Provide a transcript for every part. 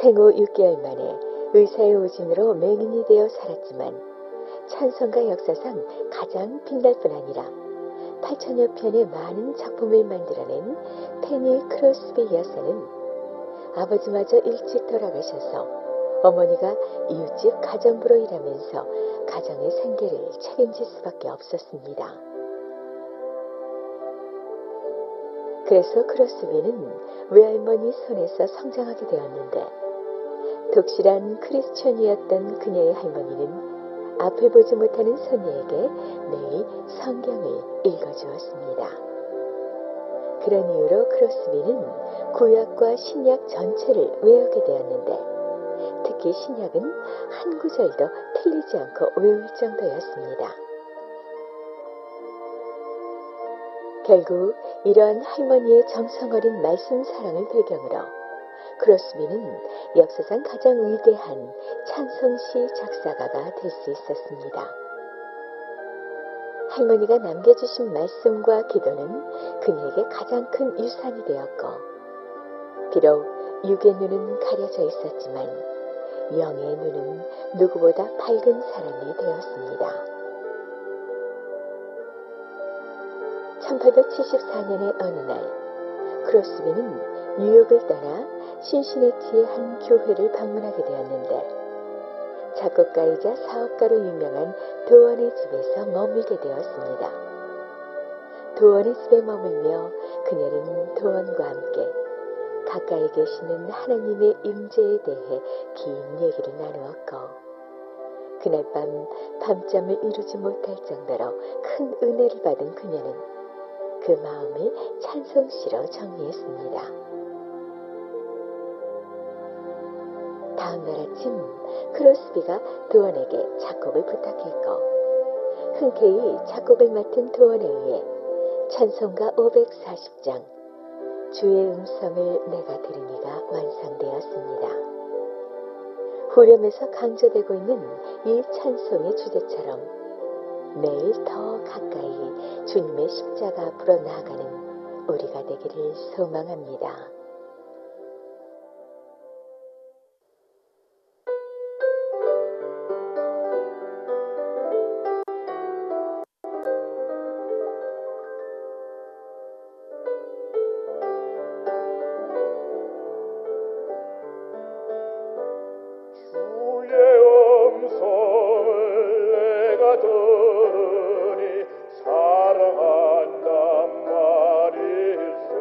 생후 6개월 만에 의사의 오진으로 맹인이 되어 살았지만 찬송가 역사상 가장 빛날 뿐 아니라 8천여 편의 많은 작품을 만들어낸 페니 크로스비 여사는 아버지마저 일찍 돌아가셔서 어머니가 이웃집 가정부로 일하면서 가정의 생계를 책임질 수밖에 없었습니다. 그래서 크로스비는 외할머니 손에서 성장하게 되었는데 독실한 크리스천이었던 그녀의 할머니는 앞을 보지 못하는 손녀에게 매일 성경을 읽어주었습니다. 그런 이유로 크로스비는 구약과 신약 전체를 외우게 되었는데 특히 신약은 한 구절도 틀리지 않고 외울 정도였습니다. 결국 이러한 할머니의 정성어린 말씀 사랑을 배경으로 크로스비는 역사상 가장 위대한 찬송시 작사가가 될 수 있었습니다. 할머니가 남겨주신 말씀과 기도는 그녀에게 가장 큰 유산이 되었고 비록 육의 눈은 가려져 있었지만 영의 눈은 누구보다 밝은 사람이 되었습니다. 1874년의 어느 날 크로스비는 뉴욕을 떠나 신시내티의 한 교회를 방문하게 되었는데 작곡가이자 사업가로 유명한 도원의 집에서 머물게 되었습니다. 도원의 집에 머물며 그녀는 도원과 함께 가까이 계시는 하나님의 임재에 대해 긴 얘기를 나누었고 그날 밤 밤잠을 이루지 못할 정도로 큰 은혜를 받은 그녀는 그 마음을 찬송시로 정리했습니다. 다음날 아침 크로스비가 도원에게 작곡을 부탁했고 흔쾌히 작곡을 맡은 도원에 의해 찬송가 540장 주의 음성을 내가 들으니가 완성되었습니다. 후렴에서 강조되고 있는 이 찬송의 주제처럼 매일 더 가까이 주님의 십자가 앞으로 나아가는 우리가 되기를 소망합니다. 사랑한단 말일세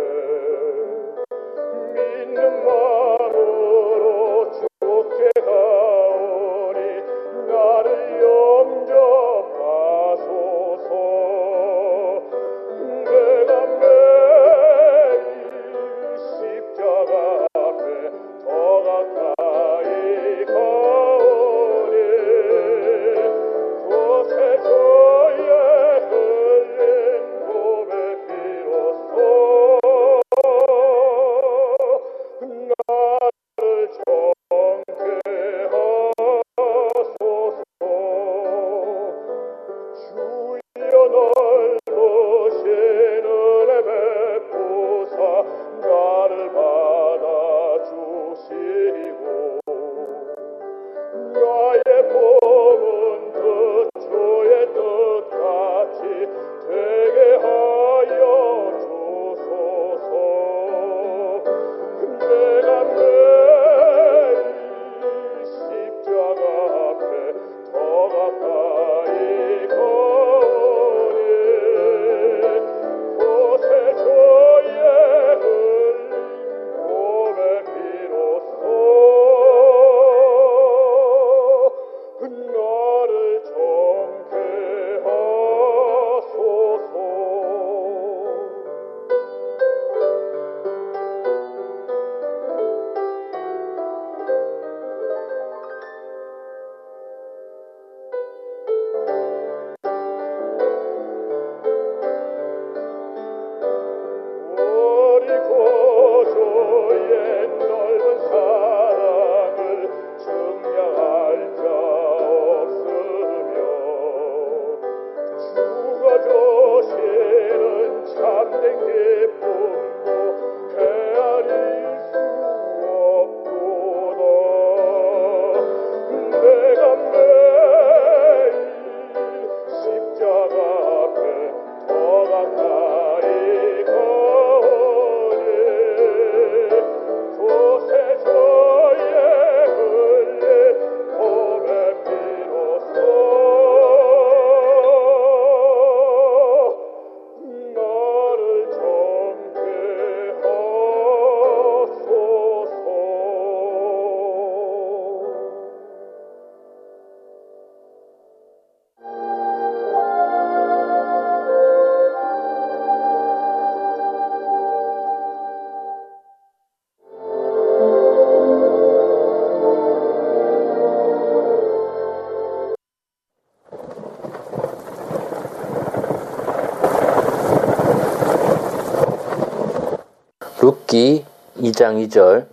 1장 2절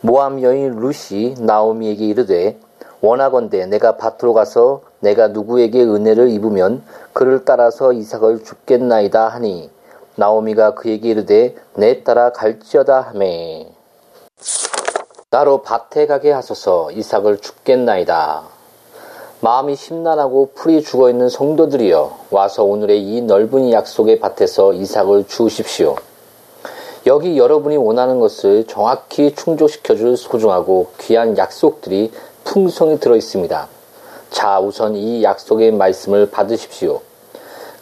모함 여인 룻이 나오미에게 이르되 원하건대 내가 밭으로 가서 내가 누구에게 은혜를 입으면 그를 따라서 이삭을 줍겠나이다 하니 나오미가 그에게 이르되 내 따라 갈지어다 하매 나로 밭에 가게 하소서 이삭을 줍겠나이다. 마음이 심란하고 풀이 죽어있는 성도들이여 와서 오늘의 이 넓은 약속의 밭에서 이삭을 주우십시오. 여기 여러분이 원하는 것을 정확히 충족시켜줄 소중하고 귀한 약속들이 풍성히 들어있습니다. 자, 우선 이 약속의 말씀을 받으십시오.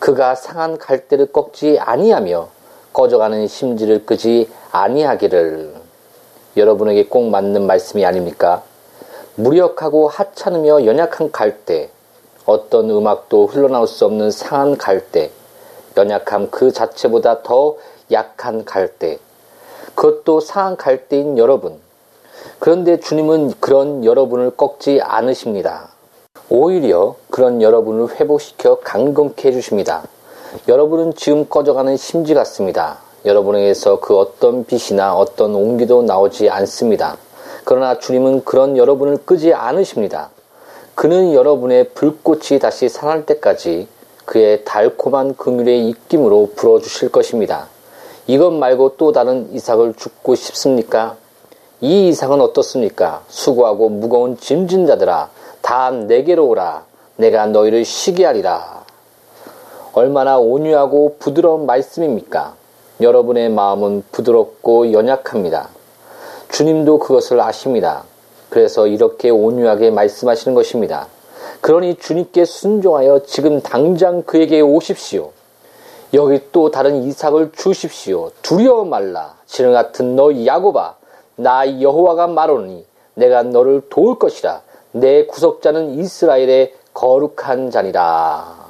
그가 상한 갈대를 꺾지 아니하며 꺼져가는 심지를 끄지 아니하기를. 여러분에게 꼭 맞는 말씀이 아닙니까? 무력하고 하찮으며 연약한 갈대, 어떤 음악도 흘러나올 수 없는 상한 갈대, 연약함 그 자체보다 더 약한 갈대, 그것도 상한 갈대인 여러분. 그런데 주님은 그런 여러분을 꺾지 않으십니다. 오히려 그런 여러분을 회복시켜 강건케 해주십니다. 여러분은 지금 꺼져가는 심지 같습니다. 여러분에게서 그 어떤 빛이나 어떤 온기도 나오지 않습니다. 그러나 주님은 그런 여러분을 끄지 않으십니다. 그는 여러분의 불꽃이 다시 살아날 때까지 그의 달콤한 긍휼의 입김으로 불어주실 것입니다. 이것 말고 또 다른 이삭을 줍고 싶습니까? 이 이삭은 어떻습니까? 수고하고 무거운 짐진 자들아 다 내게로 오라 내가 너희를 쉬게 하리라. 얼마나 온유하고 부드러운 말씀입니까? 여러분의 마음은 부드럽고 연약합니다. 주님도 그것을 아십니다. 그래서 이렇게 온유하게 말씀하시는 것입니다. 그러니 주님께 순종하여 지금 당장 그에게 오십시오. 여기 또 다른 이삭을 주십시오. 두려워 말라. 지렁 같은 너 야곱아 나 여호와가 말하노니 내가 너를 도울 것이라. 내 구속자는 이스라엘의 거룩한 자니라.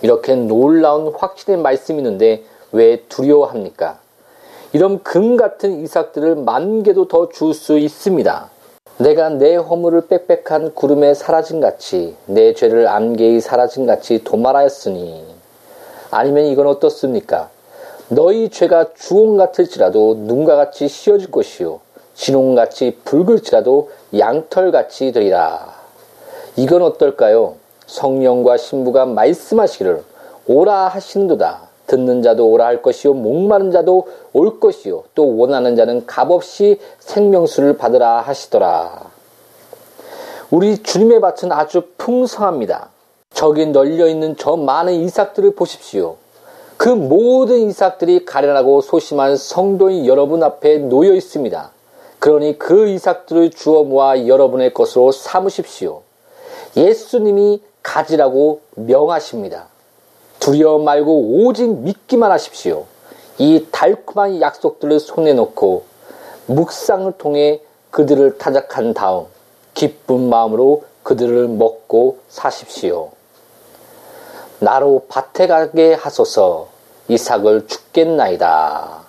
이렇게 놀라운 확신의 말씀이 있는데 왜 두려워합니까? 이런 금같은 이삭들을 만 개도 더 줄 수 있습니다. 내가 내 허물을 빽빽한 구름에 사라진같이 내 죄를 안개에 사라진같이 도말하였으니. 아니면 이건 어떻습니까? 너희 죄가 주홍같을지라도 눈과 같이 씌어질 것이요 진홍같이 붉을지라도 양털같이 되리라. 이건 어떨까요? 성령과 신부가 말씀하시기를 오라 하신도다. 듣는 자도 오라 할 것이요 목마른 자도 올 것이요 또 원하는 자는 값없이 생명수를 받으라 하시더라. 우리 주님의 밭은 아주 풍성합니다. 저기 널려있는 저 많은 이삭들을 보십시오. 그 모든 이삭들이 가련하고 소심한 성도인 여러분 앞에 놓여 있습니다. 그러니 그 이삭들을 주워 모아 여러분의 것으로 삼으십시오. 예수님이 가지라고 명하십니다. 두려워 말고 오직 믿기만 하십시오. 이 달콤한 약속들을 손에 넣고 묵상을 통해 그들을 타작한 다음 기쁜 마음으로 그들을 먹고 사십시오. 나로 밭에 가게 하소서 이삭을 줍겠나이다.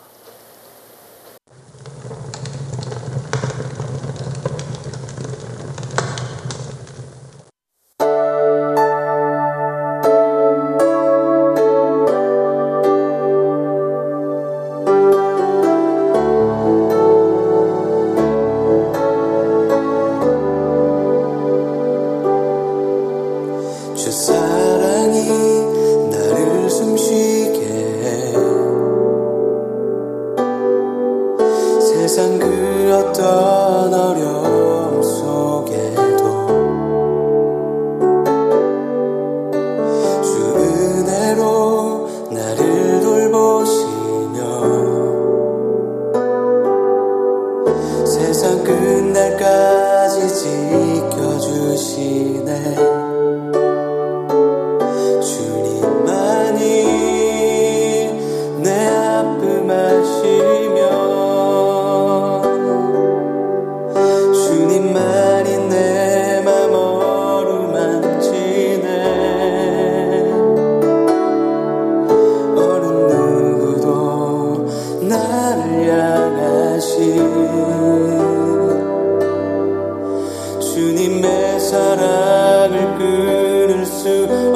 주님의 사랑을 끊을 수